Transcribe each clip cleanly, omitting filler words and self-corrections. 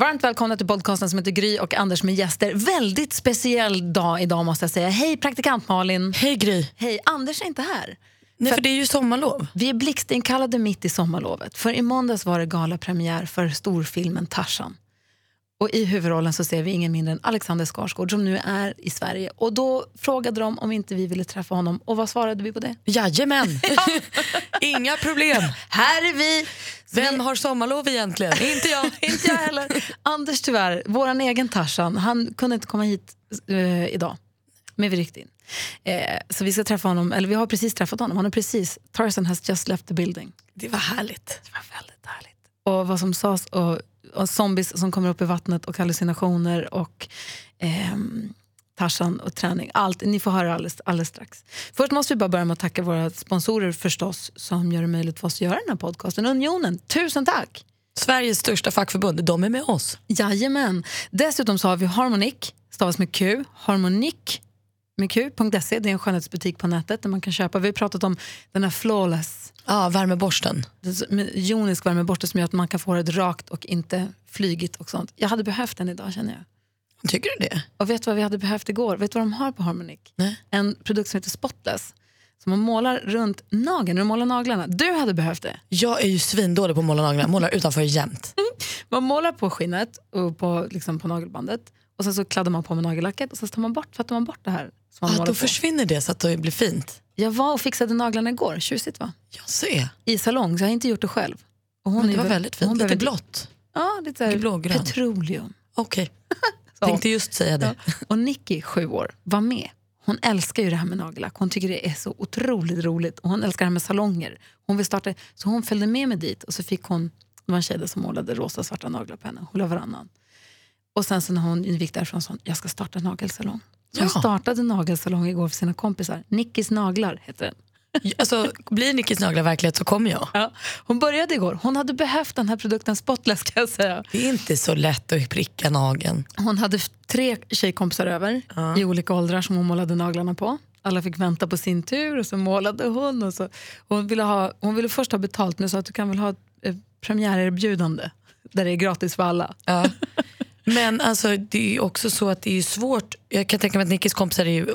Varmt välkomna till podcasten som heter Gry och Anders med gäster. Väldigt speciell dag idag måste jag säga. Hej praktikant Malin. Hej Gry. Hej, Anders är inte här. Nej, för det är ju sommarlov. Vi är blixtinkallade mitt i sommarlovet. För i måndags var det galapremiär för storfilmen Tarzan. Och i huvudrollen så ser vi ingen mindre än Alexander Skarsgård som nu är i Sverige. Och då frågade de om inte vi ville träffa honom. Och vad svarade vi på det? Jajamän! Inga problem. Här är vi. Vem har sommarlov egentligen? Inte jag. Inte jag heller. Anders tyvärr, våran egen Tarzan, han kunde inte komma hit idag. Men vi ryckte in. Så vi ska träffa honom, eller vi har precis träffat honom. Han är precis, Tarzan has just left the building. Det var härligt. Det var väldigt härligt. Och vad som sades och zombies som kommer upp i vattnet och hallucinationer och Tarzan och träning, allt, ni får höra alldeles strax. Först måste vi bara börja med att tacka våra sponsorer förstås som gör det möjligt för oss att göra den här podcasten. Unionen, tusen tack! Sveriges största fackförbund, de är med oss. Jajamän, dessutom så har vi Harmoniq, stavas med Q, harmoniq.se, det är en skönhetsbutik på nätet där man kan köpa. Vi har pratat om den här flawless värmeborsten. Jonisk värmeborsten som gör att man kan få det rakt och inte flygigt och sånt. Jag hade behövt den idag känner jag. Tycker du det? Och vet vad vi hade behövt igår? Vet du vad de har på Harmoniq? Nej. En produkt som heter Spotless. Som man målar runt nageln. Du målar naglarna. Du hade behövt det. Jag är ju svindålig på att måla naglarna. Målar utanför jämt. Man målar på skinnet och på, liksom, på nagelbandet. Och sen så kladdar man på med nagellacket. Och sen tar man bort, fattar man bort det här. Då försvinner det så att det blir fint. Jag var och fixade naglarna igår. Tjusigt va? Jag ser. I salong, så jag har inte gjort det själv. Och hon, men det var väldigt fint. Hon lite blått. Ja, lite blågrön. Petroleum. Okej. Jag tänkte just säga det. Ja. Och Nicky, 7 år, var med. Hon älskar ju det här med nagellack. Hon tycker det är så otroligt roligt. Och hon älskar det här med salonger. Hon vill starta, så hon följde med mig dit. Och så fick hon, det var en tjej som målade rosa svarta naglar på henne. Hon la varannan. Och sen så när hon gick därifrån sa hon, jag ska starta en nagelsalong. Så hon startade en nagelsalong igår för sina kompisar. Nickis naglar heter den. Alltså, blir Nickis naglar verklighet så kommer jag. Ja, hon började igår. Hon hade behövt den här produkten Spotless, kan jag säga. Det är inte så lätt att pricka nageln. Hon hade 3 tjejkompisar över i olika åldrar som hon målade naglarna på. Alla fick vänta på sin tur och så målade hon. Och så. Hon ville först ha betalt, nu så att du kan väl ha ett premiärerbjudande där det är gratis för alla. Ja. Men alltså, det är ju också så att det är svårt. Jag kan tänka mig att Nickis kompisar är ju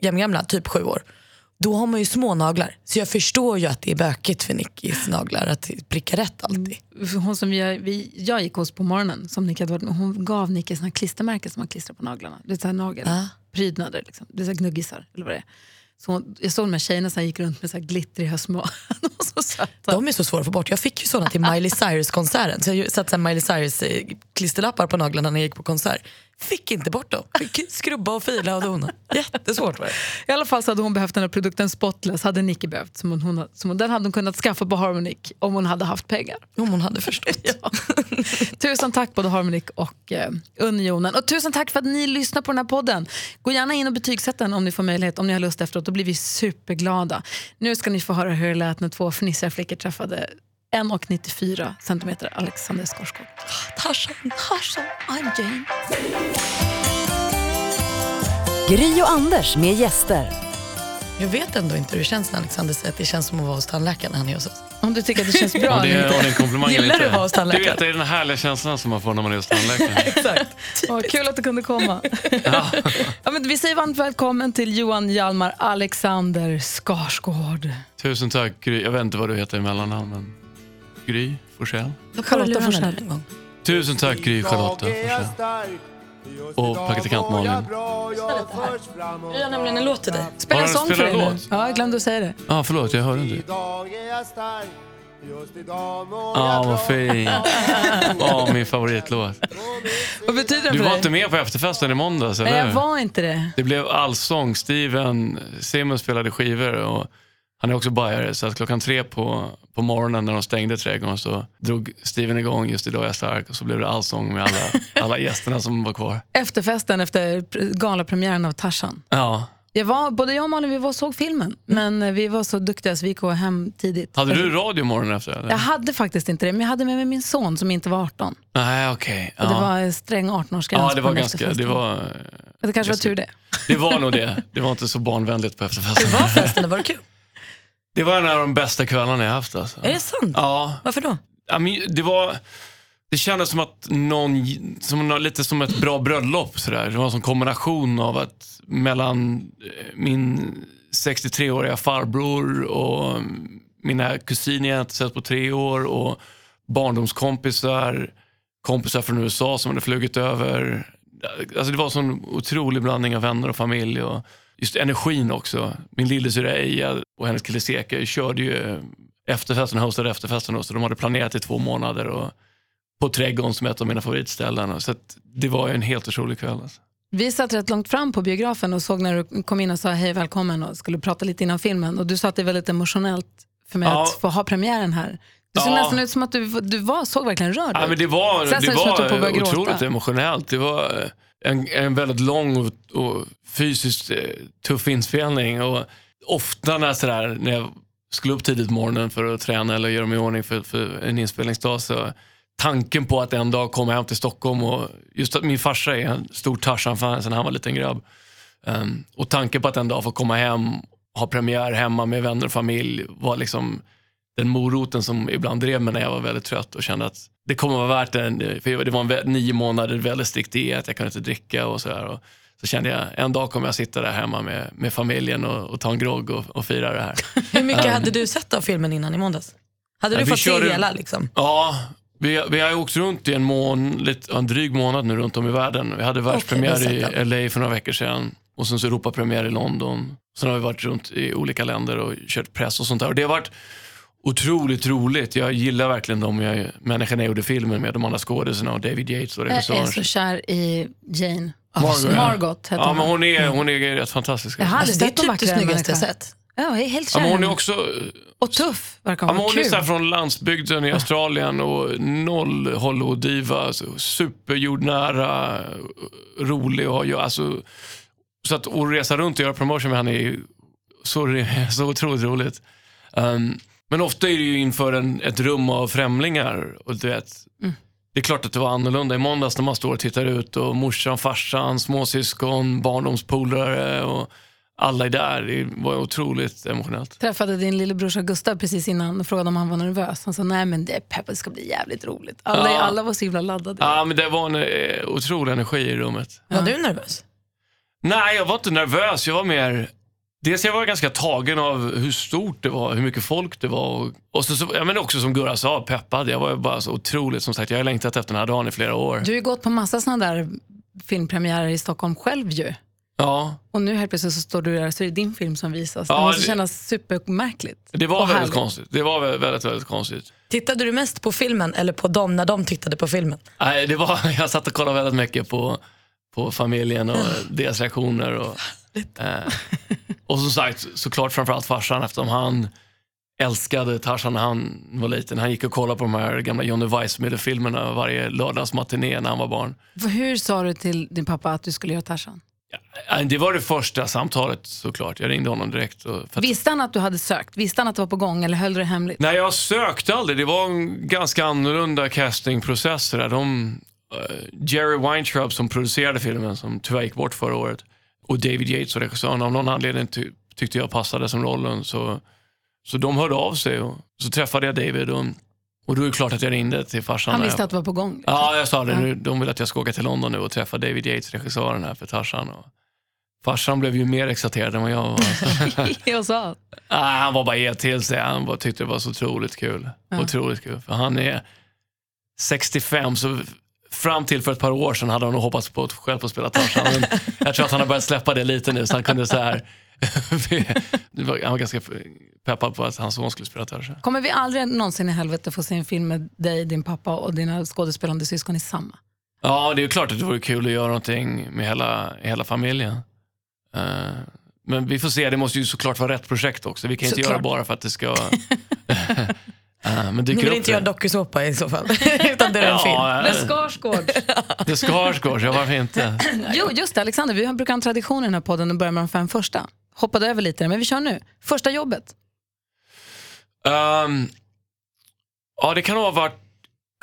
jämngamla, typ 7 år. Då har man ju små naglar. Så jag förstår ju att det är bökigt för Nickis naglar att pricka rätt alltid. Hon som jag gick hos på morgonen som Nick hade varit med, hon gav Nickis såna klistermärken som man klistrar på naglarna. Det är så här nagelprydnader liksom. Det är så här gnuggisar eller vad det är. Så jag såg de här tjejerna som gick runt med så här glittriga små. De var så söta. De är så svåra att få bort. Jag fick ju sådana till Miley Cyrus-konserten. Så jag satt så här Miley Cyrus-klisterlappar på naglarna när jag gick på konsert. Fick inte bort dem. Fick skrubba och fila och dona. Jättesvårt var det. I alla fall så hade hon behövt den här produkten Spotless. Hade Nicky behövt. Den hade hon kunnat skaffa på Harmoniq om hon hade haft pengar. Om hon hade förstått. Ja. Tusen tack både Harmoniq och Unionen. Och tusen tack för att ni lyssnar på den här podden. Gå gärna in och betygsätt den om ni får möjlighet. Om ni har lust efteråt. Då blir vi superglada. Nu ska ni få höra hur det lät när 2 fnissiga flickor träffade 1,94 centimeter Alexander Skarsgård. Tarzan, I'm Jane. Gry och Anders med gäster. Jag vet ändå inte hur det känns när Alexander säger att det känns som att vara hos tandläkaren när han är hos oss. Om du tycker att det känns bra. Om det är en komplimang eller inte. Vara hos tandläkaren. Du vet, det är den härliga känslan som man får när man är hos tandläkaren. Exakt. Kul att du kunde komma. Men vi säger varmt välkommen till Johan Hjalmar Alexander Skarsgård. Tusen tack, Gry. Jag vet inte vad du heter i mellannamn, men Gry Forssell. Charlotta Forssell en gång. Tusen tack, Gry Charlotta Forssell. Och praktikant Malin. Jag har nämligen en låt till dig. Spela en sång för dig nu. Ja, jag glömde att säga det. Ja, förlåt, jag hörde inte. Ja, vad fint. Ja, min favoritlåt. Vad betyder det? Du var inte med på efterfesten i måndags, eller? Nej, jag var inte det. Det blev allsång. Steven Simon spelade skivor och han är också bajare, så att 3:00 på morgonen när de stängde Trädgården så drog Steven igång just idag jag är stark, och så blev det allsång med alla gästerna som var kvar. Efterfesten efter galapremiären av Tarzan. Ja. Både jag och Malin, vi såg filmen, men vi var så duktiga så vi gick hem tidigt. Hade du radio morgonen efter? Eller? Jag hade faktiskt inte det, men jag hade med mig min son som inte var 18. Nej, okej. Okay. Ja. Det var en sträng 18-årsgräns. Ja, det var ganska... Det kanske var tur det. Det var nog det. Det var inte så barnvänligt på efterfesten. Det var festen, var det kul? Det var en av de bästa kvällarna jag haft alltså. Är det sant? Ja. Varför då? Det var Det kändes som att någon, som lite som ett bra bröllop sådär. Det var en sån kombination av att mellan min 63-åriga farbror och mina kusiner jag inte sett på 3 år och barndomskompisar, kompisar från USA som hade flugit över. Alltså det var en sån otrolig blandning av vänner och familj och just energin också. Min lille Zureja och hennes kille Seke körde ju efterfesten och så de hade planerat i 2 månader och på Trädgården som är ett av mina favoritställen. Så att det var ju en helt otrolig kväll. Alltså. Vi satt rätt långt fram på biografen och såg när du kom in och sa hej välkommen och skulle prata lite innan filmen. Och du sa att det var lite emotionellt för mig att få ha premiären här. Det såg nästan ut som att du såg verkligen rörd. Ja, men det var otroligt emotionellt. Det var en väldigt lång och fysiskt tuff inspelning. Och ofta när jag skulle upp tidigt morgonen för att träna eller göra mig i ordning för en inspelningsdag så... Tanken på att en dag komma hem till Stockholm och just att min farsa är en stor Tarzan-fan sen han var en liten grabb. Och tanken på att en dag få komma hem, ha premiär hemma med vänner och familj var liksom den moroten som ibland drev mig när jag var väldigt trött och kände att det kommer vara värt det. För det var 9 månader väldigt strikt att jag kunde inte dricka och sådär. Och så kände jag, en dag kommer jag sitta där hemma med familjen och ta en grogg och fira det här. Hur mycket hade du sett av filmen innan i måndags? Hade du fått se hela liksom? Ja, vi har åkt runt i en dryg månad nu runt om i världen. Vi hade världspremiär i LA för några veckor sedan. Och sen så Europapremiär i London. Sen har vi varit runt i olika länder och kört press och sånt där. Och det har varit otroligt roligt. Jag gillar verkligen människorna jag gjorde filmen med. De andra skådespelarna och David Yates. Och jag är så kär i Jane. Margot heter hon. Ja, men hon är rätt fantastisk. Jag hade det typ det snyggaste sätt. Ja, jag är helt kär. Men hon är också... Och tuff, verkar hon kul. Hon är från landsbygden i Australien och noll Hollywood-diva, superjordnära, rolig och alltså, så att resa runt och göra promotion med henne är ju så otroligt roligt. Men ofta är det ju inför ett rum av främlingar och du vet, det är klart att det var annorlunda i måndags när man står och tittar ut och morsan, farsan, småsyskon, barndomspolare och alla är där, det var otroligt emotionellt. Träffade din lillebrorsa Gustav precis innan och frågade om han var nervös. Han sa, nej men det är peppar, det ska bli jävligt roligt. Alla var så himla laddade. Ja, men det var en otrolig energi i rummet. Var du nervös? Nej, jag var inte nervös. Jag var mer... Dels jag var ganska tagen av hur stort det var, hur mycket folk det var. Och så, jag menar också som Gurra sa, peppad. Jag var bara så otroligt, som sagt. Jag har längtat efter den här dagen i flera år. Du har gått på massa sådana där filmpremiärer i Stockholm själv ju. Ja. Och nu helt plötsligt så står du där så är det din film som visas. Det måste kännas supermärkligt. Det var väldigt konstigt. Det var väldigt, väldigt konstigt. Tittade du mest på filmen eller på dem när de tittade på filmen? Nej, jag satt och kollade väldigt mycket på familjen och deras reaktioner. Och som sagt, såklart framförallt farsan eftersom han älskade Tarzan när han var liten. Han gick och kollade på de här gamla Johnny Weissmüller-filmerna varje lördagsmatiné när han var barn. Hur sa du till din pappa att du skulle göra Tarzan? Ja, det var det första samtalet såklart. Jag ringde honom direkt. Visste han att du hade sökt? Visste han att det var på gång eller höll du det hemligt? Nej, jag sökte aldrig. Det var en ganska annorlunda castingprocess. Jerry Weintraub som producerade filmen som tyvärr gick bort förra året och David Yates och regissören av någon anledning tyckte jag passade som rollen så de hörde av sig och så träffade jag David och då är det klart att jag ringde till farsan. Han visste att det var på gång. Liksom. Ja, jag sa det. Nu, de vill att jag ska åka till London nu och träffa David Yates, regissören här för Tarzan. Och farsan blev ju mer exalterad än vad jag var. Jag sa. Ah, han var bara helt till sig. Han bara tyckte det var så otroligt kul. Ja. Otroligt kul. För han är 65, så fram till för ett par år sedan hade han nog hoppats på att själv få spela Tarzan. Men jag tror att han har börjat släppa det lite nu så han kunde så här... Han var ganska peppad på att hans son skulle spela Tarzan. Kommer vi aldrig någonsin i helvete få se en film med dig, din pappa och dina skådespelande syskon i samma? Ja, det är ju klart att det vore kul att göra någonting med hela familjen. Men vi får se, det måste ju såklart vara rätt projekt också. Vi kan inte göra bara för att det ska... Men ni vill inte göra en dokusåpa i så fall utan det är en film. Det Skarsgård, jag varför inte? Jo, just det, Alexander, vi brukar ha en tradition i den här podden och börjar med de 5 första. Hoppade över lite, men vi kör nu. Första jobbet. Ja, det kan ha varit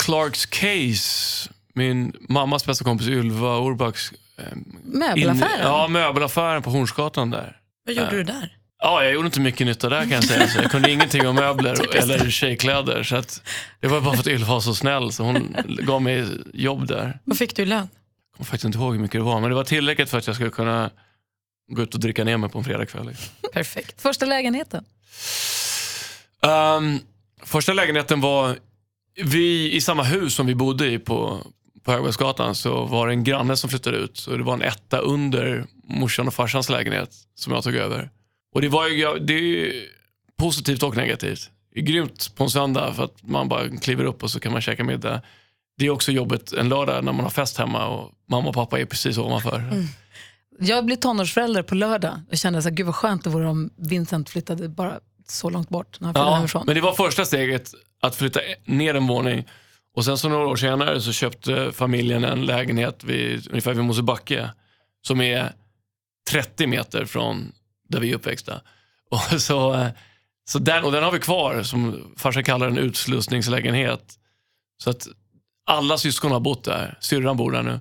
Clarks Case. Min mammas bästa kompis Ylva Orbaks möbelaffären på Hornsgatan där. Vad gjorde du där? Ja, jag gjorde inte mycket nytta där kan jag säga. Så jag kunde ingenting om möbler eller tjejkläder. Så att det var bara för att Ylva var så snäll. Så hon gav mig jobb där. Vad fick du i lön? Jag kommer faktiskt inte ihåg hur mycket det var. Men det var tillräckligt för att jag skulle kunna gå ut och dricka ner mig på en fredagkväll. Perfekt. Första lägenheten? Första lägenheten var... Vi, i samma hus som vi bodde i på Högbergsgatan, så var det en granne som flyttade ut. Så det var en etta under morsan och farsans lägenhet som jag tog över. Och det var ju, det är ju positivt och negativt. Det är grymt på en söndag för att man bara kliver upp och så kan man käka middag. Det är också jobbigt en lördag när man har fest hemma och mamma och pappa är precis ovanför. Mm. Jag blev tonårsförälder på lördag och kände så här, gud vad skönt det vore om Vincent flyttade bara så långt bort när han flyttade hemifrån. Men det var första steget att flytta ner en våning. Och sen så några år senare så köpte familjen en lägenhet ungefär vid Mosebacke som är 30 meter från där vi är uppväxta. Och så den, och den har vi kvar som farsan kallar en utslussningslägenhet. Så att alla syskon har bott där. Syrran bor där nu.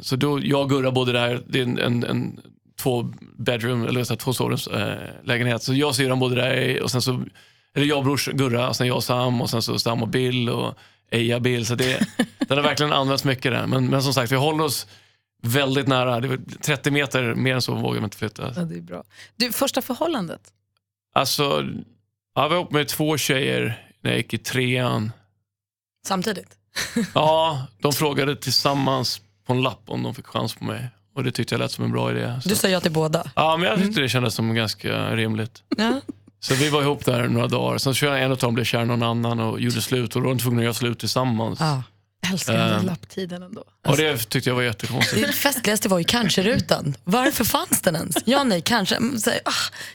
Så då jag och Gurra bodde där. Det är en två-bedroom eller så här, två-sovrums lägenhet. Så jag och syrran bodde där och sen så... Eller jag och brors Gurra, och sen jag och Sam, och sen så Sam och Bill och Eja Bill. Så det, den har verkligen använts mycket där. Men som sagt, vi håller oss väldigt nära. Det var 30 meter mer än så vågar man inte flytta. Ja, det är bra. Du, första förhållandet? Alltså, jag var ihop med två tjejer när jag gick i trean. Samtidigt? Ja, de frågade tillsammans på en lapp om de fick chans på mig. Och det tyckte jag lät som en bra idé. Så. Du sa ja till båda? Ja, men jag tyckte det kändes som ganska rimligt. Ja. Så vi var ihop där några dagar. Sen så en av dem blev kär någon annan och gjorde slut. Och då var de tvungna att göra slut tillsammans. Ja, älskar den där lapptiden ändå. Alltså, och det tyckte jag var jättekonstigt. Det festligaste var ju kanske-rutan. Varför fanns den ens? Ja, nej, kanske. Så,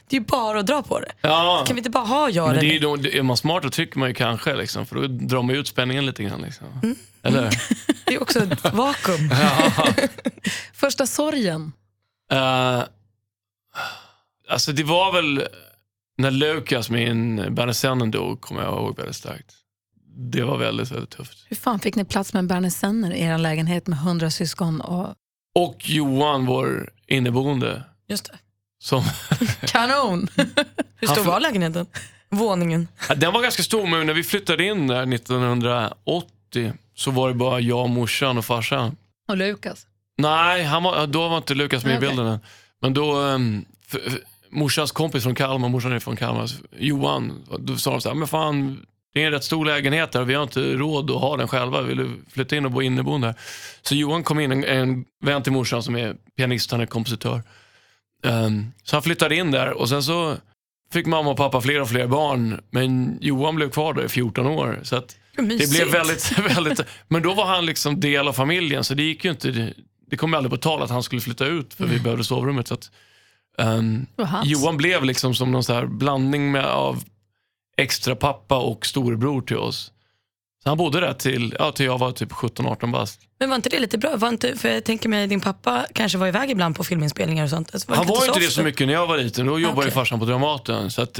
det är ju bara att dra på det. Ja. Kan vi inte bara ha ja eller nej? Men är man smart då tycker man ju kanske. Liksom, för då drar man ju ut spänningen lite grann. Liksom. Mm. Eller? Det är också ett vakuum. Ja. Första sorgen? Alltså det var väl... När Lukas, min Bernesennen, dog kommer jag ihåg väldigt starkt. Det var väldigt, väldigt tufft. Hur fan fick ni plats med en Bernesennen i er lägenhet med 100 syskon? Och Johan, vår inneboende. Just det. Som... Kanon! Hur stor var lägenheten? Våningen. Ja, den var ganska stor, men när vi flyttade in där 1980 så var det bara jag, morsan och farsan. Och Lukas? Nej, då var inte Lukas med i bilden. Men då... morsans kompis från Kalmar, morsan är från Kalmar, Johan, då sa de så här, men fan, det är en rätt stor lägenhet där, vi har inte råd att ha den själva, vill du flytta in och bo inneboende här? Så Johan kom in, en vän till morsan som är pianist, han är kompositör. Så han flyttade in där och sen så fick mamma och pappa fler och fler barn, men Johan blev kvar där i 14 år, så att det blev väldigt, väldigt, men då var han liksom del av familjen, så det gick ju inte, det kom aldrig på tal att han skulle flytta ut, för vi behövde sovrummet, så att Johan blev liksom som någon så här blandning av extra pappa och storebror till oss. Så han bodde där till jag var typ 17-18 bast. Men var inte det lite bra? För jag tänker mig, din pappa kanske var iväg ibland på filminspelningar och sånt. Alltså, han var inte det så mycket när jag var liten. Då jobbade ju farsan på Dramaten. Så att,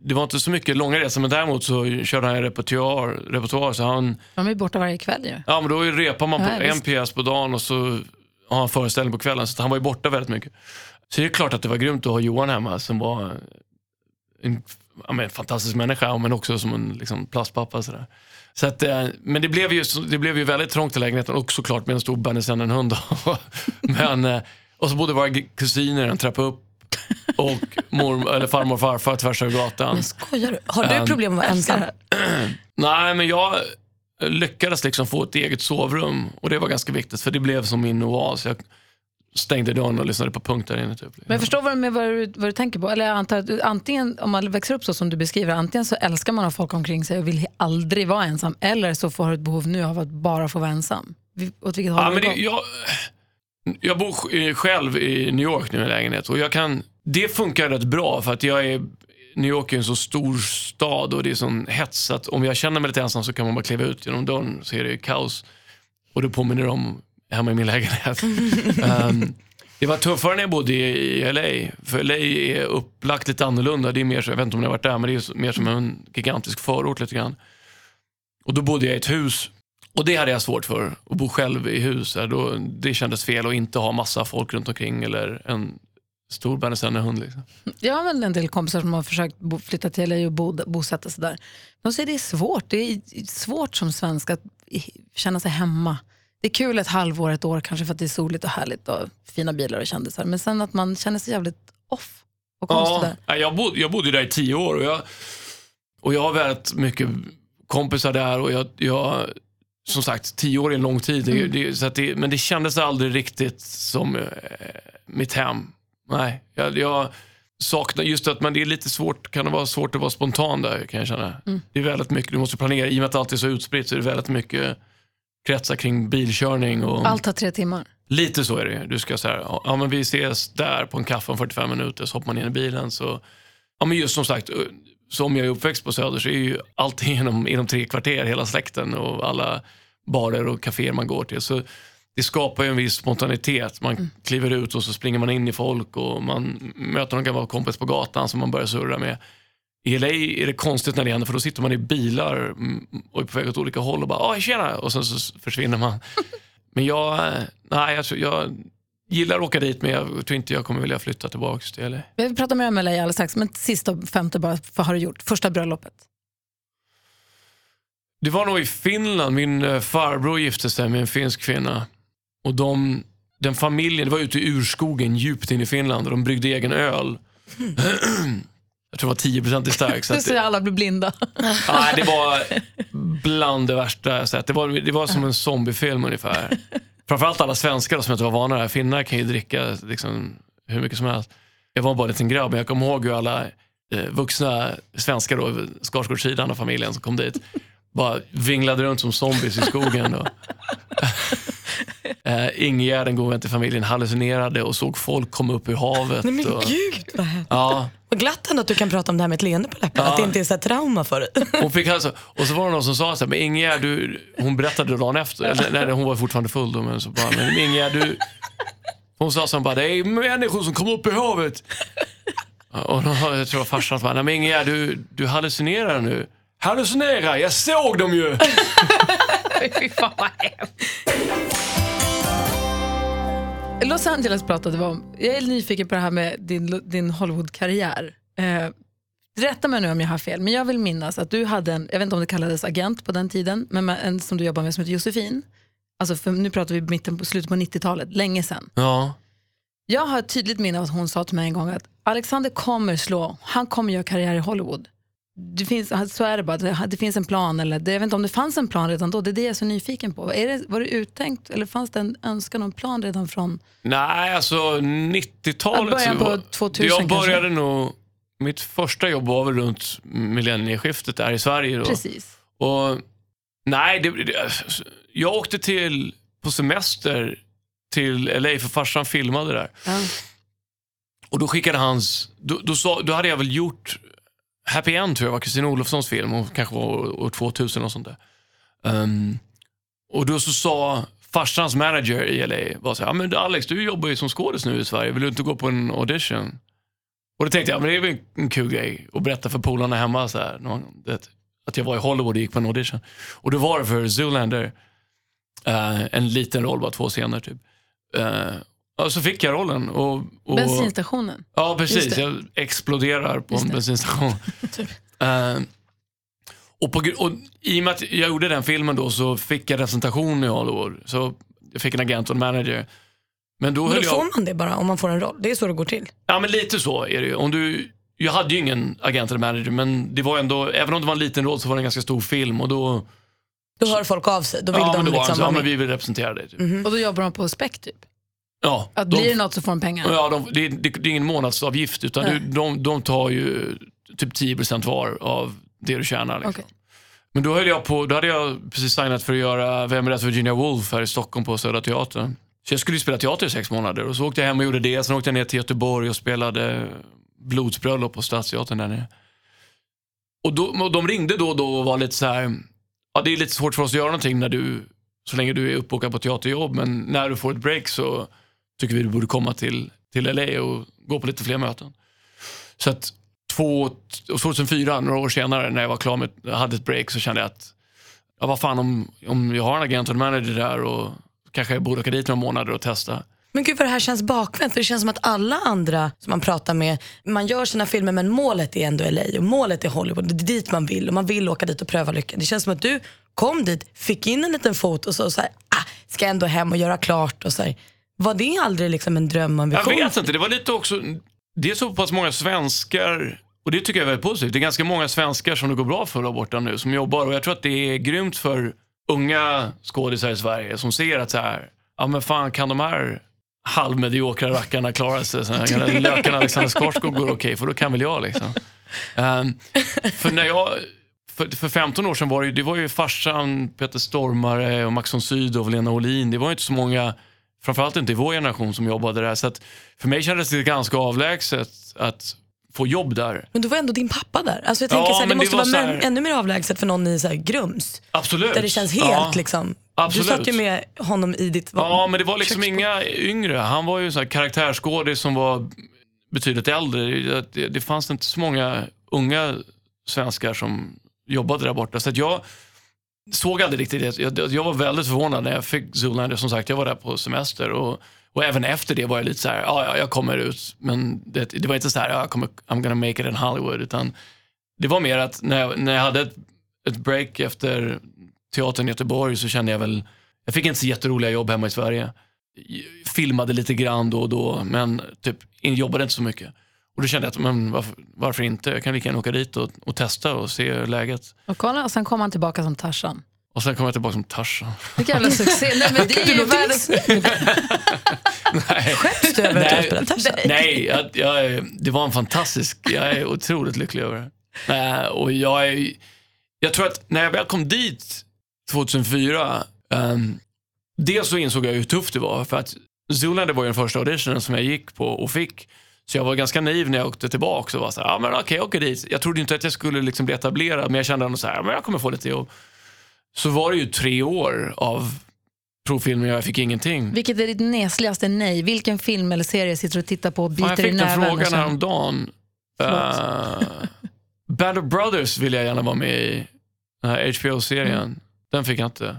det var inte så mycket långa resor. Men däremot så körde han en repertoar. Så han var ju borta varje kväll ju. Ja, men då repar man på en pjäs på dagen och så har han föreställning på kvällen. Så att han var ju borta väldigt mycket. Så det är klart att det var grymt att ha Johan hemma som var en fantastisk människa, men också som en liksom, plastpappa. Sådär. Så att, men det blev ju väldigt trångt i lägenheten och såklart med en stor bärnesänd en hund. Men, och så bodde våra kusiner en trappa upp och farmor och farfar tvärs över gatan. Men skojar du? Har du problem med att vara ensam? Nej, men jag lyckades liksom få ett eget sovrum och det var ganska viktigt för det blev som min oas. Jag stängde dörren och lyssnade på punkter inne typ. Men jag förstår vad du tänker på. Eller jag antar att antingen, om man växer upp så som du beskriver, antingen så älskar man att ha folk omkring sig och vill aldrig vara ensam, eller så får du ett behov nu av att bara få vara ensam. Åt vilket håll men jag bor själv i New York nu i lägenhet och det funkar rätt bra för att New York är en så stor stad och det är sån hets att om jag känner mig lite ensam så kan man bara kliva ut genom dörren så är det kaos. Och det påminner om hemma i min lägenhet. Det var tuffare när jag bodde i LA. För LA är upplagt lite annorlunda. Det är mer så, jag vet inte om ni har varit där, men det är mer som en gigantisk förort lite grann. Och då bodde jag i ett hus. Och det hade jag svårt för. Att bo själv i hus. Det kändes fel att inte ha massa folk runt omkring. Eller en stor bandysandarhund liksom. Jag har väl en del kompisar som har försökt flytta till LA och bosätta sig där. De säger det är svårt. Det är svårt som svensk att känna sig hemma. Det är kul ett halvår, ett år kanske för att det är soligt och härligt och fina bilar och kändisar. Men sen att man känner sig jävligt off och konstigt där. Jag bodde där i 10 år och jag har väldigt mycket kompisar där och jag som sagt, 10 år är en lång tid. Men det kändes aldrig riktigt som mitt hem. Nej, jag saknar just att man, det är lite svårt, kan det vara svårt att vara spontan där kan jag känna. Mm. Det är väldigt mycket, du måste planera, i och med att allt är så utspritt så är det väldigt mycket kretsar kring bilkörning. Och allt tar 3 timmar. Lite så är det ju. Du ska säga, ja men vi ses där på en kaffe om 45 minuter så hoppar man in i bilen så... Ja men just som sagt, som jag är uppväxt på Söder så är ju allting inom 3 kvarter hela släkten och alla barer och kaféer man går till så... Det skapar ju en viss spontanitet. Man kliver ut och så springer man in i folk och man möter någon gammal kompis på gatan som man börjar surra med. I LA är det konstigt när det händer för då sitter man i bilar och är på väg åt olika håll och bara "Åh, tjena!" och sen så försvinner man. Men jag gillar att åka dit men jag tror inte jag kommer vilja flytta tillbaka till LA. Vi pratar mer om LA alldeles strax men sista 5:e bara, vad har du gjort? Första bröllopet? Det var nog i Finland. Min farbror gifte sig med en finsk kvinna. Och den familjen, det var ute i urskogen djupt in i Finland och de bryggde egen öl. Jag tror det var 10% i stark. Så att alla blev blinda. Nej, det var bland det värsta jag sett. Det var som en zombiefilm ungefär. Framförallt alla svenskar som inte var vana där. Finnar kan ju dricka liksom, hur mycket som helst. Jag var bara en liten grabb men jag kommer ihåg hur alla vuxna svenskar då, Skarsgårdssidan av familjen som kom dit. Bara vinglade runt som zombies i skogen och... Ingegärd, den goda vän till familjen, hallucinerade och såg folk komma upp ur havet. Nej men gud, vad händer? Ja. Och glatt ändå att du kan prata om det här med ett leende på läppen, ja. Att det inte är så här trauma för dig. Hon fick alltså, och så var det någon som sa så här, men Ingegärd, hon berättade dagen efter, eller, nej, hon var fortfarande full då, men så bara, men Ingegärd, hon sa så bara, det är människor som kommer upp ur havet. Och då, jag tror farsan bara, nej men Ingegärd, du hallucinerar nu. Hallucinerar, jag såg dem ju. Fy fan vad hemskt. Los Angeles pratade vi om. Jag är nyfiken på det här med din Hollywood-karriär. Rätta mig nu om jag har fel, men jag vill minnas att du hade en, jag vet inte om det kallades agent på den tiden, men en som du jobbade med som heter Josefin. Alltså för, nu pratar vi mitten på slutet på 90-talet, länge sedan. Ja. Jag har ett tydligt minne av att hon sa till mig en gång att Alexander kommer slå, han kommer göra karriär i Hollywood. Det finns, så är det bara, det finns en plan eller jag vet inte om det fanns en plan redan då, det är det jag är så nyfiken på. Var det uttänkt eller fanns det en önskan om plan redan från? Nej, alltså 90-talet. Början på 2000 kanske. Jag började kanske. Nog, mitt första jobb var väl runt millennieskiftet där i Sverige då. Precis. Och nej, jag åkte på semester till LA för farsan filmade där. Ja. Och då skickade hans, då hade jag väl gjort Happy End tror jag var Kristin Olofssons film och kanske var år 2000 och sånt där. Och då så sa farsans manager i LA var så här, men Alex du jobbar ju som skådis nu i Sverige, vill du inte gå på en audition? Och då tänkte jag, men det är väl en kul grej att berätta för polarna hemma så här, att jag var i Hollywood och gick på en audition. Och då var det för Zoolander en liten roll, bara 2 scener typ. Ja, så fick jag rollen. Och bensinstationen. Ja, precis. Jag exploderar på en bensinstation. Och i och med att jag gjorde den filmen då så fick jag representation i Hollywood. Så jag fick en agent och en manager. Men då får man det bara om man får en roll. Det är så det går till. Ja, men lite så är det ju. Jag hade ju ingen agent eller manager, men det var ändå, även om det var en liten roll så var det en ganska stor film. Och då hör folk av sig. Då vill de liksom vara med. Vi vill representera dig. Typ. Mm-hmm. Och då jobbar de på spec typ. Ja, att blir det något så får de pengar. Ja, det är ingen månadsavgift utan de tar ju typ 10% var av det du tjänar liksom. Okay. Men då hade jag precis signat för att göra Vem är rätt Virginia Woolf här i Stockholm på Södra Teatern. Så jag skulle ju spela teater i 6 månader och så åkte jag hem och gjorde det. Sen åkte jag ner till Göteborg och spelade blodsbröllop på Stadsteatern där nere. Och de ringde då och var lite så här, ja det är lite svårt för oss att göra någonting så länge du är uppbokad på teaterjobb, men när du får ett break så tycker vi du borde komma till LA och gå på lite fler möten. Så att 2004, några år senare, när jag var klar med, hade ett break så kände jag att ja, vad fan om jag har en agent och en manager där och kanske jag borde åka dit några månader och testa. Men gud vad det här känns bakvänt, för det känns som att alla andra som man pratar med, man gör sina filmer men målet är ändå LA och målet är Hollywood, det är dit man vill och man vill åka dit och pröva lyckan. Det känns som att du kom dit, fick in en liten fot och så här, ska ändå hem och göra klart och så här. Var det aldrig liksom en dröm om vi kom? Jag vet inte, det var lite också, det är så pass många svenskar, och det tycker jag är väldigt positivt, det är ganska många svenskar som det går bra för där borta nu som jobbar, och jag tror att det är grymt för unga skådespelare i Sverige som ser att så här, ja men fan, kan de här halvmediokra rackarna klarar sig så här, löken Alexander Skarsgård går okej, för då kan väl jag liksom. För när jag för 15 år sedan var det var ju farsan, Peter Stormare och Max von Sydow och Lena Olin. Det var ju inte så många, framförallt inte i vår generation, som jobbade där, så att för mig kändes det ganska avlägset att få jobb där. Men du var ändå din pappa där. Alltså jag tänker så här, det måste vara här ännu mer avlägset för någon i så här Grums. Absolut. Där det känns helt liksom. Absolut. Du satt ju med honom i ditt val. Ja, men det var liksom inga yngre. Han var ju så här karaktärsskådis som var betydligt äldre. Det fanns inte så många unga svenskar som jobbade där borta. Så att jag såg aldrig riktigt det. Jag var väldigt förvånad när jag fick Zoolander. Som sagt, jag var där på semester. Och även efter det var jag lite så här, jag kommer ut. Men det var inte så här, I'm gonna make it in Hollywood. Utan det var mer att när jag hade ett break efter teatern i Göteborg, så kände jag väl, jag fick inte så jätteroliga jobb hemma i Sverige. Jag filmade lite grann då och då, men typ jobbade inte så mycket. Och då kände jag att men varför inte? Jag kan lika gärna åka dit och testa och se läget. Och kolla, och sen kom han tillbaka som Tarzan. Och sen kom jag tillbaka som Tarzan. Vilken jävla succé. Nej, men det är ju världens... Nej. Skäms du över att jag spelar Tarzan? Nej, det var en fantastisk... Jag är otroligt lycklig över det. Och jag tror att när jag väl kom dit 2004, dels så insåg jag hur tufft det var, för att Zoolander var ju den första auditionen som jag gick på och fick, så jag var ganska naiv när jag åkte tillbaka och var såhär, men okej, åker dit. Jag trodde inte att jag skulle liksom bli etablerad, men jag kände ändå såhär, men jag kommer få lite jobb. Så var det ju 3 år av provfilmer och jag fick ingenting. Vilket är ditt näsligaste nej? Vilken film eller serie sitter du och tittar på och biter i näven? Jag fick den frågan häromdagen. Band of Brothers vill jag gärna vara med i, den här HBO-serien. Den fick jag inte.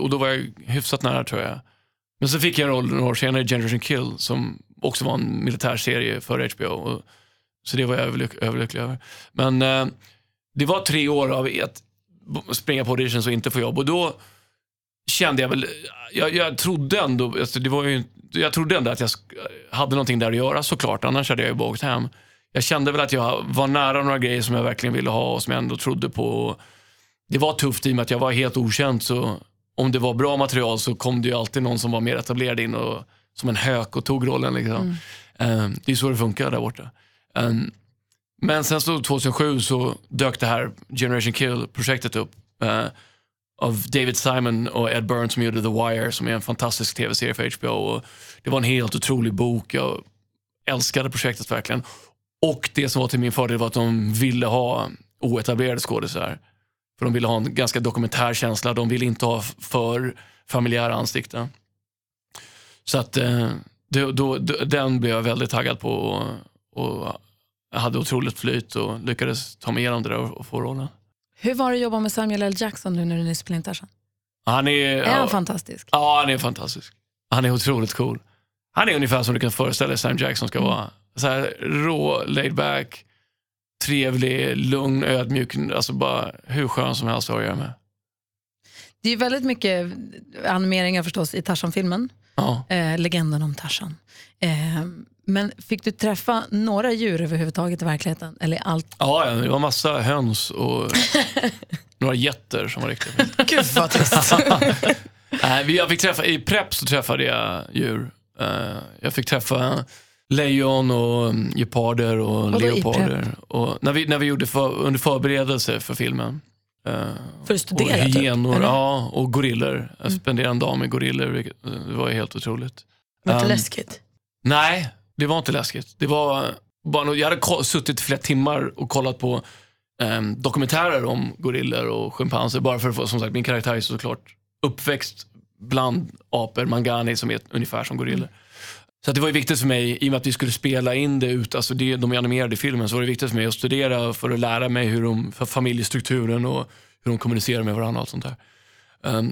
Och då var jag hyfsat nära, tror jag. Men så fick jag en roll några år senare i Generation Kill, som också var en militärserie för HBO. Så det var jag överlycklig över. Men det var 3 år av att springa på auditions och inte få jobb. Och då kände jag väl... Jag trodde ändå... Alltså det var ju, jag trodde ändå att jag hade någonting där att göra, såklart. Annars hade jag ju bara åkt hem. Jag kände väl att jag var nära några grejer som jag verkligen ville ha och som jag ändå trodde på. Det var tufft i och med att jag var helt okänd, så om det var bra material så kom det ju alltid någon som var mer etablerad in och som en hök och tog rollen liksom. Det är så det funkar där borta. Men sen så 2007 så dök det här Generation Kill-projektet upp av David Simon och Ed Burns som gjorde The Wire, som är en fantastisk tv-serie för HBO, och det var en helt otrolig bok. Jag älskade projektet verkligen. Och det som var till min fördel var att de ville ha oetablerade skådespelare. För de ville ha en ganska dokumentär känsla. De ville inte ha för familjära ansikten. Så att den blev jag väldigt taggad på. Och hade otroligt flyt och lyckades ta mig igenom det där och få rollen. Hur var det att jobba med Samuel L. Jackson nu när du spelar in Tarzan? Han är fantastisk? Ja, han är fantastisk. Han är otroligt cool. Han är ungefär som du kan föreställa dig Sam Jackson ska vara. Så här rå, laid back, trevlig, lugn, ödmjuk, alltså bara hur skön som helst att göra med. Det är väldigt mycket animeringar förstås i Tarzan-filmen. Ja. Legenden om Tarzan. Men fick du träffa några djur överhuvudtaget i verkligheten? Eller allt? Ja, det var massa höns och några getter som var riktigt fint. Gud vad trist. Jag fick träffa, i prep så träffade jag djur. Jag fick träffa lejon och geparder och leoparder. Och när vi gjorde under förberedelse för filmen. För att studera, och hyenor, typ, ja, och gorillor. Jag spenderade en dag med gorillor. Det var ju helt otroligt. Var det inte läskigt? Nej, det var inte läskigt. Det var bara, jag hade suttit flera timmar och kollat på dokumentärer om gorillor och schimpanser. Bara för att få, som sagt, min karaktär är såklart uppväxt bland apor, mangani, som är ungefär som gorillor. Så det var ju viktigt för mig, i och med att vi skulle spela in det ut, alltså de animerade filmen, så var det viktigt för mig att studera för att lära mig hur för familjestrukturen och hur de kommunicerar med varandra och allt sånt där.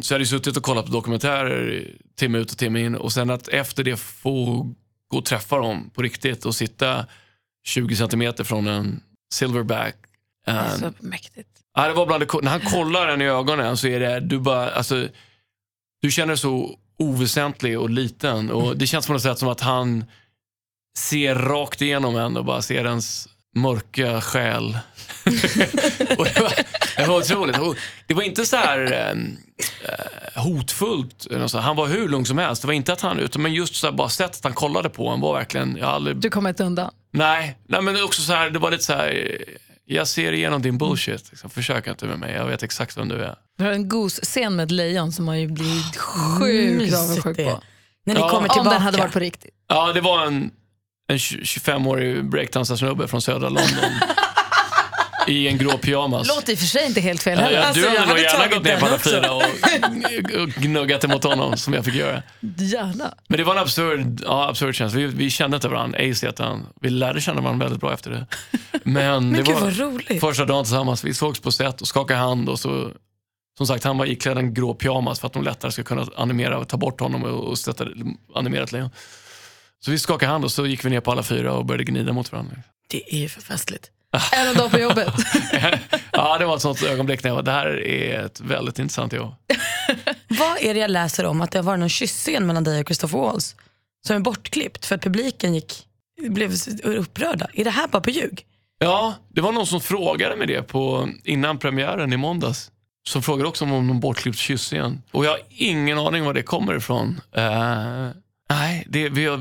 Så jag hade suttit och kollat på dokumentärer timme ut och timme in. Och sen att efter det få gå och träffa dem på riktigt och sitta 20 centimeter från en silverback. Det är så mäktigt. Ja, det var bland det, när han kollar den i ögonen så är det, du bara, alltså, du känner dig så oväsentlig och liten. Och det känns på något sätt som att han ser rakt igenom en och bara ser ens mörka själ. Och det var otroligt. Det var inte så här hotfullt. Han var hur lugn som helst. Det var inte att han, utan men just så här, bara sättet han kollade på en var verkligen, jag aldrig... Du kom inte undan. Nej, men också så här, det var lite så här, jag ser igenom din bullshit. Försök inte med mig, jag vet exakt vem du är. Du har en gosscen med ett lejon som har ju blivit sjukt avundsjuk på. När ni kommer tillbaka. Om den hade varit på riktigt. Ja, det var en 25-årig breakdansarsnubbe från södra London. I en grå pyjamas. Låter i för sig inte helt fel heller. Ja, du hade nog gärna gått ner på alla fyra och gnuggat emot honom som jag fick göra. Gärna. Men det var en absurd känsla. Vi kände inte varandra. Ace heter han. Vi lärde känna varandra väldigt bra efter det. Men det var roligt. Första dagen tillsammans. Vi sågs på set och skakade hand. Och så, som sagt, han var iklädd en grå pyjamas för att de lättare skulle kunna animera och ta bort honom och sätta animerat lejon. Så vi skakade hand och så gick vi ner på alla fyra och började gnida mot varandra. Det är ju förfästligt. En dag på jobbet. Ja, det var ett sånt ögonblick när jag var, det här är ett väldigt intressant jobb. Vad är det jag läser om? Att det var någon kysscen mellan dig och Christoph Waltz som är bortklippt för att publiken blev upprörda. Är det här bara på ljug? Ja, det var någon som frågade mig det innan premiären i måndags. Som frågade också om någon bortklippt kysscen. Och jag har ingen aning var det kommer ifrån. Nej, vi ni har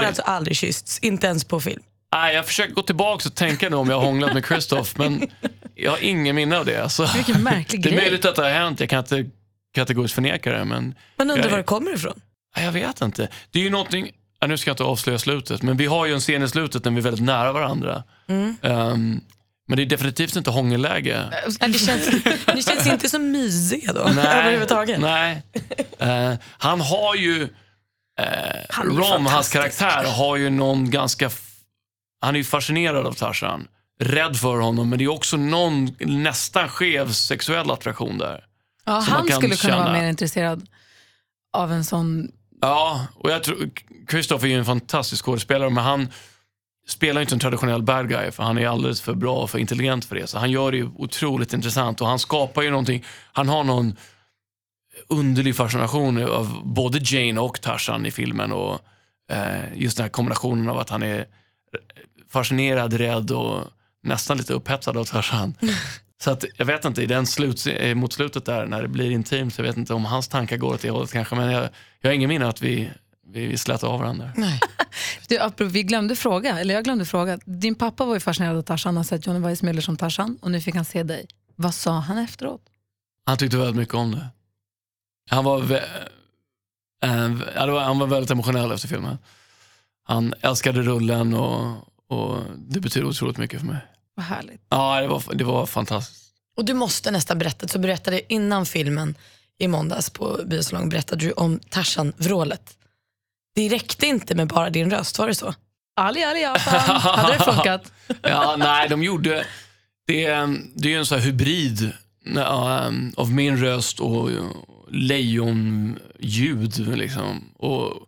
det. Alltså aldrig kyssts, inte ens på film. Nej, jag försöker gå tillbaka och tänka nu om jag har hånglat med Christoph, men jag har ingen minne av det. Så vilken märklig grej. Det är möjligt att det har hänt, jag kan inte kategoriskt förneka det. Men undrar var det kommer ifrån? Nej, jag vet inte. Det är ju någonting, nu ska jag inte avslöja slutet, men vi har ju en scen i slutet när vi är väldigt nära varandra. Men det är definitivt inte hångelläge. Det känns inte så mysiga då, överhuvudtaget. Nej. Han har ju... Rom, hans karaktär, har ju någon ganska... Han är ju fascinerad av Tarzan, rädd för honom, men det är också någon nästan skev sexuell attraktion där. Ja, han skulle kunna vara mer intresserad av en sån... Ja, och jag tror Christoph är ju en fantastisk skådespelare, men han spelar ju inte en traditionell bad guy, för han är alldeles för bra och för intelligent för det. Så han gör det ju otroligt intressant och han skapar ju någonting, han har någon underlig fascination av både Jane och Tarzan i filmen, och just den här kombinationen av att han är fascinerad, rädd och nästan lite upphetsad av Tarzan. Så att, jag vet inte, i den mot slutet där, när det blir intimt, så jag vet inte om hans tankar går åt det hållet kanske, men jag har ingen minne att vi slätar av varandra. Nej. Jag glömde fråga. Din pappa var ju fascinerad av Tarzan, har sett Johnny Weissmüller som Tarzan, och nu fick han se dig. Vad sa han efteråt? Han tyckte väldigt mycket om det. Han var väldigt emotionell efter filmen. Han älskade rullen och det betyder otroligt mycket för mig. Vad härligt. Ja, det var fantastiskt. Och du måste nästan berätta, så berättade innan filmen i måndags på biosalong, berättade du om Tarzan-vrålet. Det räckte inte med bara din röst, var det så? Ali, ali, Japan. Hade det funkat? Ja, nej, de gjorde... Det är ju en sån här hybrid av min röst och lejonljud liksom. Och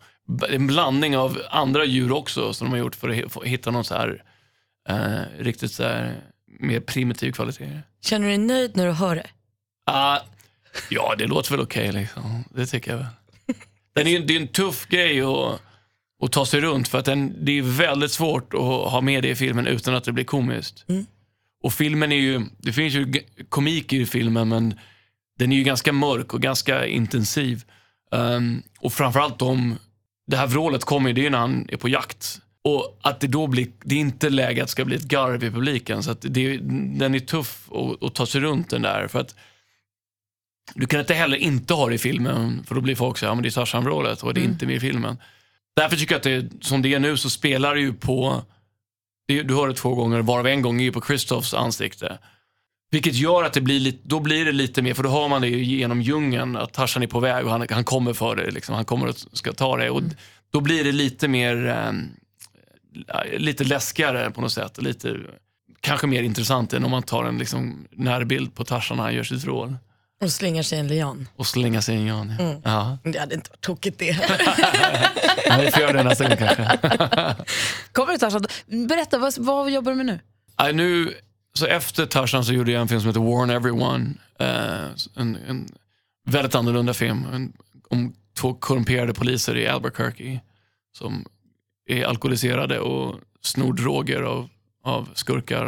en blandning av andra djur också som de har gjort för att hitta någon så här riktigt så här mer primitiv kvalitet. Känner du dig nöjd när du hör det? Ja, det låter väl okej liksom. Det tycker jag väl. Det är en tuff grej att ta sig runt, för att det är väldigt svårt att ha med det i filmen utan att det blir komiskt. Mm. Och filmen är ju... Det finns ju komik i filmen, men den är ju ganska mörk och ganska intensiv. Och framförallt om... Det här vrålet kommer ju, det är när han är på jakt. Och att det då blir... Det är inte läge att det ska bli ett garv i publiken. Så att den är tuff att ta sig runt den där. För att du kan inte heller inte ha det i filmen. För då blir folk så här, ja men det är Tarzan-vrålet och det är inte med i filmen. Därför tycker jag att det, som det är nu, så spelar det ju på... Du hör det 2 gånger, varav en gång är ju på Christophs ansikte. Vilket gör att det blir lite... Då blir det lite mer, för då hör man det ju genom djungeln att Tarzan är på väg och han kommer för det liksom. Han kommer och ska ta det. Och då blir det lite mer... lite läskigare på något sätt. Lite, kanske mer intressant än om man tar en liksom närbild på Tarzan när han gör sitt rål. Och slänga sig en lian. Och slänga sig en lian, ja. Mm. Ja. Det hade inte varit tokigt det. Nej, för jag det nästa gång kanske. Kommer du Tarzan? Berätta, vad jobbar du med nu? Nu, så efter Tarzan så gjorde jag en film som heter War on Everyone. En väldigt annorlunda film. Om två korrumperade poliser i Albuquerque som är alkoholiserade och snor droger av skurkar.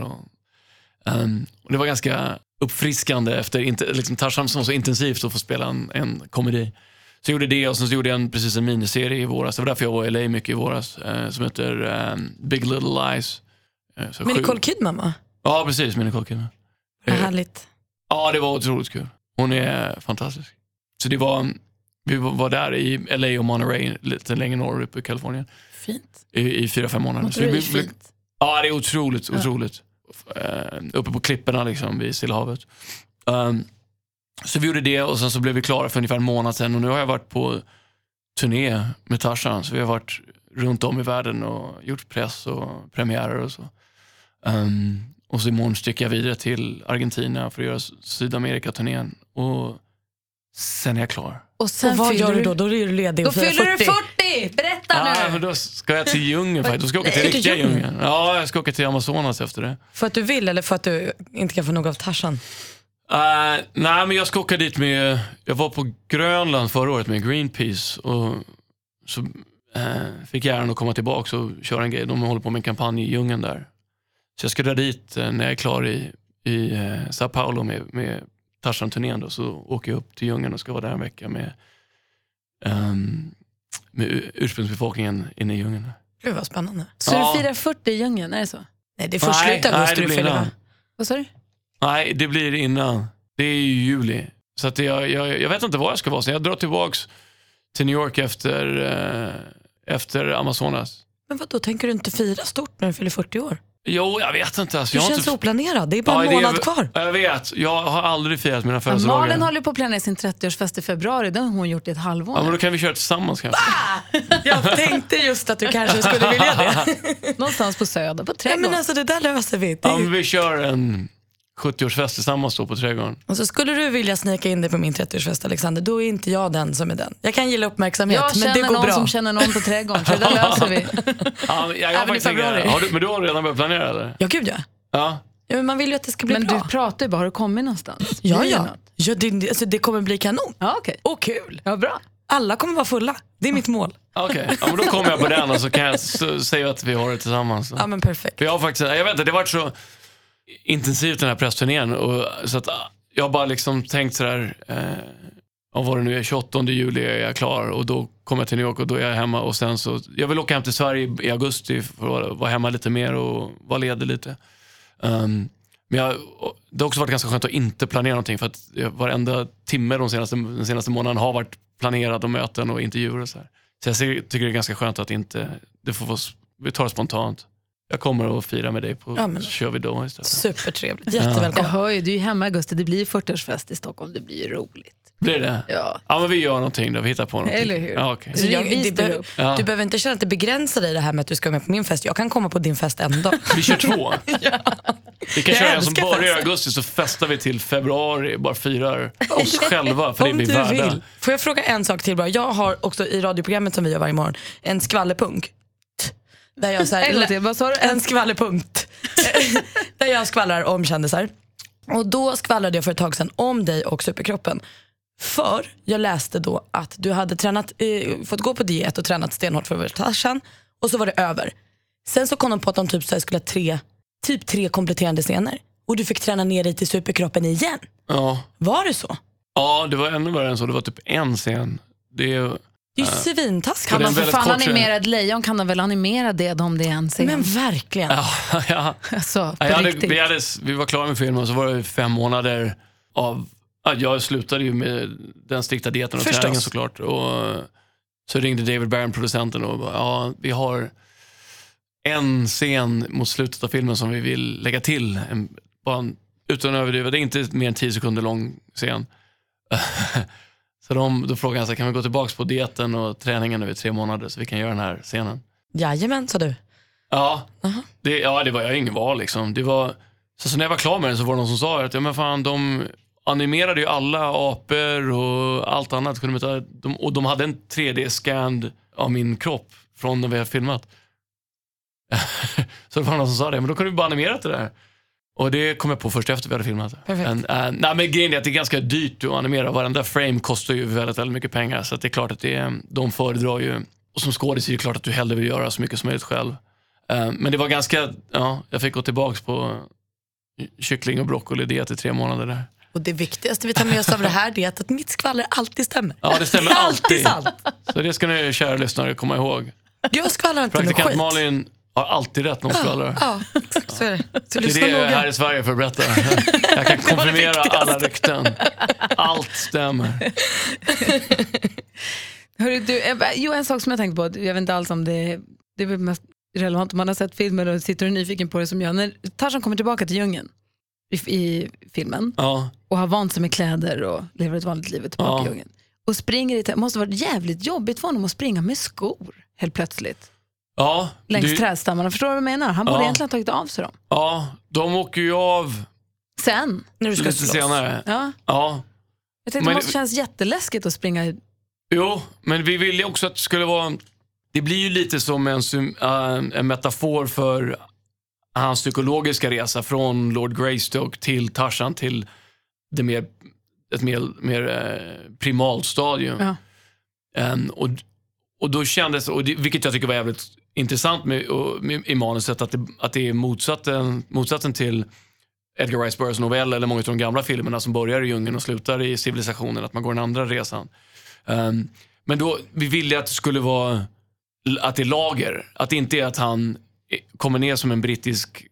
Och det var ganska uppfriskande efter liksom Tarzan som så intensivt att få spela en komedi. Så gjorde det, och sen så gjorde jag en miniserie i våras. Det var därför jag var i LA mycket i våras, som heter Big Little Lies. Men Nicole Kidman, va? Ja, precis, med Nicole Kidman. Vad härligt. Ja, det var otroligt kul. Hon är fantastisk. Så det var, vi var där i LA och Monterey, lite längre norrut i Kalifornien. Fint. I 4-5 månader. Så det är fint. Ja, det är otroligt, otroligt. Ja. Uppe på klipporna liksom vid Stilla havet. Så vi gjorde det, och sen så blev vi klara för ungefär en månad sedan, och nu har jag varit på turné med Tarzan, så vi har varit runt om i världen och gjort press och premiärer och så. Och så imorgon sticker jag vidare till Argentina för att göra Sydamerika-turnén, och sen är jag klar. Och sen och vad gör du då? Då är du ledig. Då fyller du 40! Berätta nu! Ja, men då ska jag till djungeln faktiskt. Då ska jag åka till riktiga djungeln. Ja, jag ska åka till Amazonas efter det. För att du vill, eller för att du inte kan få nog av Tarzan? Nej, men jag ska åka dit med... Jag var på Grönland förra året med Greenpeace. Och så fick jag äran att komma tillbaka och köra en grej. De håller på med en kampanj i djungeln där. Så jag ska dra dit när jag är klar i Sao Paulo med Tarzan-turnén då, så åker jag upp till djungeln och ska vara där en vecka med ursprungsbefolkningen inne i djungeln. Gud vad spännande. Så du firar 40 i djungeln, är det så? Nej, det är först slutet augusti du firar. Vad sa du? Nej, det blir innan. Det är ju juli. Så att jag vet inte var jag ska vara. Så jag drar tillbaks till New York efter Amazonas. Men vad då, tänker du inte fira stort när du fyller 40 år? Jo, jag vet inte. Alltså, det känns inte... oplanerad. Det är bara en månad kvar. Jag vet. Jag har aldrig firat mina födelsedagar. Malin håller på att planera sin 30-årsfest i februari. Den har hon gjort i ett halvår. Ja, men då kan vi köra tillsammans kanske. Jag tänkte just att du kanske skulle vilja det. Någonstans på Söder, på Trädgården. Ja, men alltså det där löser vi. Ja, men vi kör en 70-årsfest tillsammans då på Trädgården. Och så skulle du vilja snicka in dig på min 30-årsfest, Alexander. Då är inte jag den som är den. Jag kan gilla uppmärksamhet, men det går bra. Jag känner någon som känner någon på Trädgården. Så det där löser vi. Ja, jag faktiskt tänker, men du har redan börjat planera eller? Ja, gud ja. Ja, men man vill ju att det ska bli men bra. Men du pratar ju bara, har du kommit någonstans? Ja det kommer bli kanon. Ja, okej. Och kul. Ja, bra. Alla kommer vara fulla. Det är mitt mål. Okej. Ja, men då kommer jag på den och så kan jag säga att vi har det tillsammans. Ja, men perfekt. För jag har faktiskt, jag vet inte, det var så intensivt den här pressturnén, och så att jag bara liksom tänkt sådär om vad det nu är, 28 juli är jag klar, och då kommer jag till New York och då är jag hemma, och sen så, jag vill åka hem till Sverige i augusti för att vara hemma lite mer och vara ledig lite. Men det har också varit ganska skönt att inte planera någonting, för att varenda timme den senaste månaden har varit planerad, och möten och intervjuer och sådär. Så jag tycker det är ganska skönt att inte, det får vara, vi tar det spontant. Jag kommer att fira med dig på kör vi då istället. Supertrevligt. Jättevälkommen. Hör, du är hemma i augusti. Det blir 40-årsfest i Stockholm. Det blir roligt. Blir det? Ja. Ja, men vi gör någonting då. Vi hittar på någonting. Eller hur? Ja, okay. Du behöver inte känna att det begränsar dig det här med att du ska vara med på min fest. Jag kan komma på din fest en dag. Vi kör två. Vi kan köra en som börjar i augusti, så festar vi till februari. Bara firar oss själva, för det blir värda. Får jag fråga en sak till bara? Jag har också i radioprogrammet som vi gör varje morgon en skvallerpunk. Där jag så här, en skvallerpunkt där jag skvallrar om kändisar. Och då skvallrade jag för ett tag sedan om dig och superkroppen. För jag läste då att du hade tränat, fått gå på diet och tränat stenhårt för Tarzan. Och så var det över. Sen så kom de på att de typ så här skulle ha tre kompletterande scener. Och du fick träna ner dig till superkroppen igen. Ja. Var det så? Ja, det var ännu värre än så. Det var typ en scen. Det är ju svintaskigt. Kan man för fan animera ett lejon, kan de väl animera det om det är en scen? Men verkligen. Ja. Alltså, vi var klara med filmen, och så var det 5 månader av... jag slutade ju med den strikta dieten och träningen såklart. Och så ringde David Barron, producenten, och bara, vi har en scen mot slutet av filmen som vi vill lägga till. Utan att överdriva, det är inte mer än 10 sekunder lång scen. Så då frågade han så här, kan vi gå tillbaka på dieten och träningen nu i 3 månader så vi kan göra den här scenen? Jajamän, sa du. Ja, det var jag ingen var liksom. Det var, så när jag var klar med den så var det någon som sa att men fan, de animerade ju alla apor och allt annat kunde ta, och de hade en 3D-scan av min kropp från när vi har filmat. Så det var någon som sa det, men då kunde vi bara animera det där. Och det kom jag på först efter vi hade filmat. Nej, men grejen är att det är ganska dyrt att animera. Varenda frame kostar ju väldigt, väldigt mycket pengar. Så att det är klart att de föredrar ju. Och som skådis är det klart att du hellre vill göra så mycket som möjligt själv. Men det var ganska, ja, jag fick gå tillbaks på kyckling och broccoli diet i 3 månader där. Och det viktigaste vi tar med oss av det här är att mitt skvaller alltid stämmer. Ja, det stämmer alltid. Så det ska ni, kära lyssnare, komma ihåg. Jag skvallrar inte med skit. Malin har alltid rätt när hon skvallrar. Ja, så är det. Så det är det här i Sverige för att berätta. Jag kan konfirmera alla rykten. Allt stämmer. Hörru, du, jo, en sak som jag tänkt på. Jag vet inte alls om det är mest relevant om man har sett filmen och sitter och nyfiken på det som jag. När Tarzan kommer tillbaka till djungeln i filmen, ja, och har vant sig med kläder och lever ett vanligt liv tillbaka, ja, i djungeln. Och springer det måste vara jävligt jobbigt för honom att springa med skor helt plötsligt. Ja, längs trädstammarna, förstår du vad jag menar? Han borde egentligen ha tagit av sig dem. Ja, de åker ju av sen när du ska lite slåss senare. Ja. Ja. Jag tänkte det måste känns jätteläskigt att springa. Jo, men vi ville också att det skulle vara. Det blir ju lite som en metafor för hans psykologiska resa från Lord Greystoke till Tarzan, till det mer, ett mer primalt stadium. Ja. Och då kändes, och det, vilket jag tycker var jävligt intressant med i manuset, att det är motsatsen till Edgar Rice Burroughs novell eller många av de gamla filmerna som börjar i djungeln och slutar i civilisationen, att man går den andra resan. Men då, vi ville att det skulle vara att det är lager, att det inte är att han kommer ner som en brittisk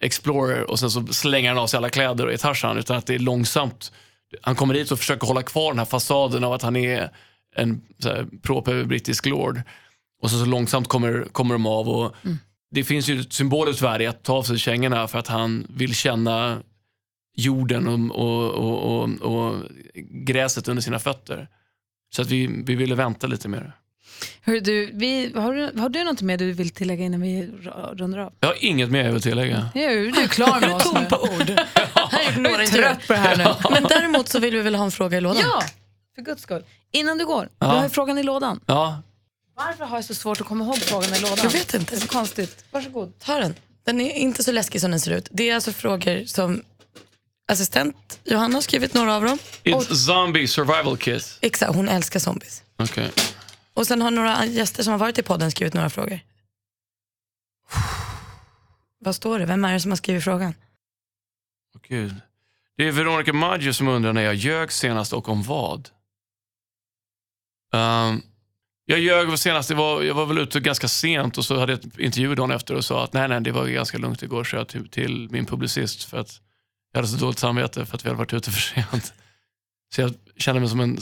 explorer och sen så slänger han av sig alla kläder och är Tarzan, utan att det är långsamt. Han kommer dit och försöker hålla kvar den här fasaden av att han är en proper brittisk lord, och så långsamt kommer de av, och det finns ju symboliskt värde att ta av sig kängorna för att han vill känna jorden och gräset under sina fötter. Så att vi ville vänta lite mer. Hör du, har du något mer du vill tillägga innan vi rundar av? Jag har inget mer jag vill tillägga. Du är klar med oss nu. På ord. Jag är trött på det här nu. Men däremot så vill vi väl ha en fråga i lådan. Ja, för guds skull. Innan du går, du har ju frågan i lådan. Ja. Varför har jag så svårt att komma ihåg frågan i lådan? Jag vet inte. Det är så konstigt. Varsågod. Ta den. Den är inte så läskig som den ser ut. Det är alltså frågor som assistent Johanna har skrivit några av dem. It's zombie survival kit. Exakt, hon älskar zombies. Okej. Okay. Och sen har några gäster som har varit i podden skrivit några frågor. Vad står det? Vem är det som har skrivit frågan? Åh gud. Det är Veronica Maggio som undrar när jag ljög senast och om vad. Jag ljög senast, jag var väl ute ganska sent, och så hade jag ett intervju dagen efter och sa att nej, det var ganska lugnt igår, så jag till min publicist för att jag hade så dåligt samvete för att vi hade varit ute för sent. Så jag kände mig som en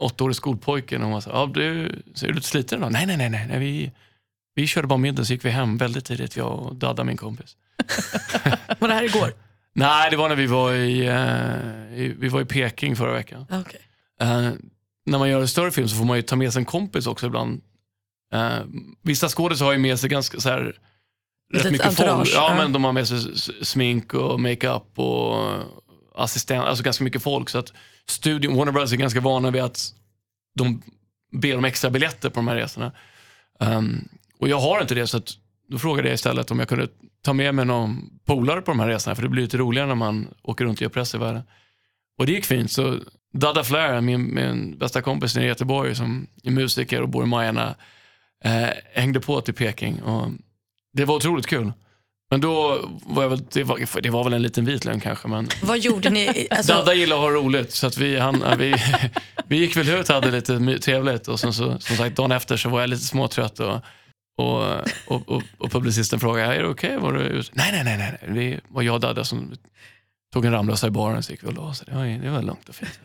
8-årig skolpojke, och hon sa, är du lite sliten då? Nej, vi körde bara middag, så gick vi hem väldigt tidigt, jag och Dadda, min kompis. Var det här igår? Nej, det var när vi var i Peking förra veckan. Okay. När man gör en större film så får man ju ta med sig en kompis också ibland. Vissa skådespelare har ju med sig ganska så här rätt mycket folk. Ja, men de har med sig smink och makeup och assistent, alltså ganska mycket folk, så att studion Warner Brothers är ganska vana vid att de ber om extra biljetter på de här resorna. Och jag har inte det, så att då frågade jag istället om jag kunde ta med mig någon polare på de här resorna, för det blir lite roligare när man åker runt och gör press i världen. Och det gick fint, så Dada Flair, min bästa kompis i Göteborg som är musiker och bor i Majerna, hängde på till Peking, och det var otroligt kul. Men då var jag väl, det var väl en liten vitlön kanske, men vad gjorde ni? Alltså, Dadda gillar att ha roligt, så att vi gick väl ut, hade lite trevligt, och sen så, som sagt, dagen efter så var jag lite småtrött, och publicisten frågade, är det okej? Var du ut? Nej, det var jag och Dadda som tog en ramlösa i baren, så gick vi och la oss. Det var lugnt och fint.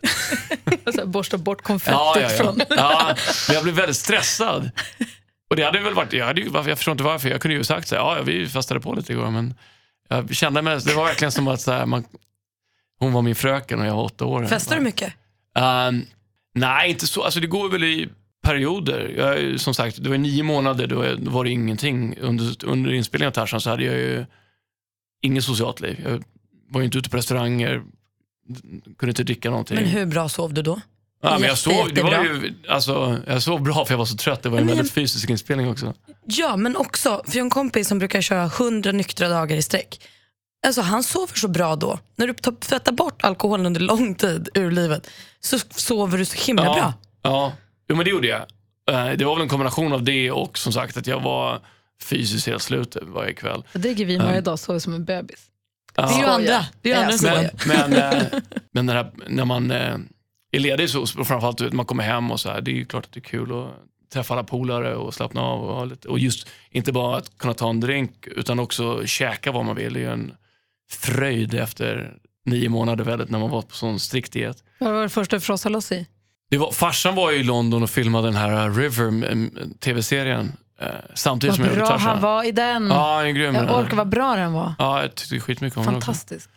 Alltså, borsta bort konfettet från. Ja, men jag blev väldigt stressad. Och det hade väl varit, jag förstår inte varför. Jag kunde ju sagt så här, vi fastade på lite igår, men jag kände mig, det var verkligen som att så här, hon var min fröken och jag var 8 år. Festade du mycket? Nej, inte så. Alltså det går väl i perioder. Jag, som sagt, det var 9 månader, då var det ingenting. Under inspelningen av Tarzan så hade jag ju inget socialt liv. Jag var ju inte ute på restauranger, kunde inte dricka någonting. Men hur bra sov du då? Ja, men jag sov, det var ju, alltså, jag sov bra för jag var så trött. Det var ju en väldigt fysisk inspelning också. Ja, men också för en kompis som brukar köra 100 nyktra dagar i sträck. Alltså han sover så bra då. När du tvättar bort alkoholen under lång tid ur livet så sover du så himla bra. Ja, jo, men det gjorde jag. Det var väl en kombination av det och som sagt att jag var fysiskt helt slut varje kväll. Jag dricker vin varje dag, sover som en bebis. Det är ju andra. Det är andra men det här, när man är ledig så framförallt när man kommer hem och så här, det är ju klart att det är kul att träffa alla polare och slappna av och ha lite, och just inte bara att kunna ta en drink utan också käka vad man vill. Det är ju en fröjd efter 9 månader väldigt när man var på sån strikt diet. Vad var det första för oss att loss i? Det var, farsan var i London och filmade den här River tv-serien samtidigt som jag var i Tarzan. Han var i den. Ja, en grym. Jag orkar vad bra den var. Ja, jag tyckte skitmycket om den. Fantastisk.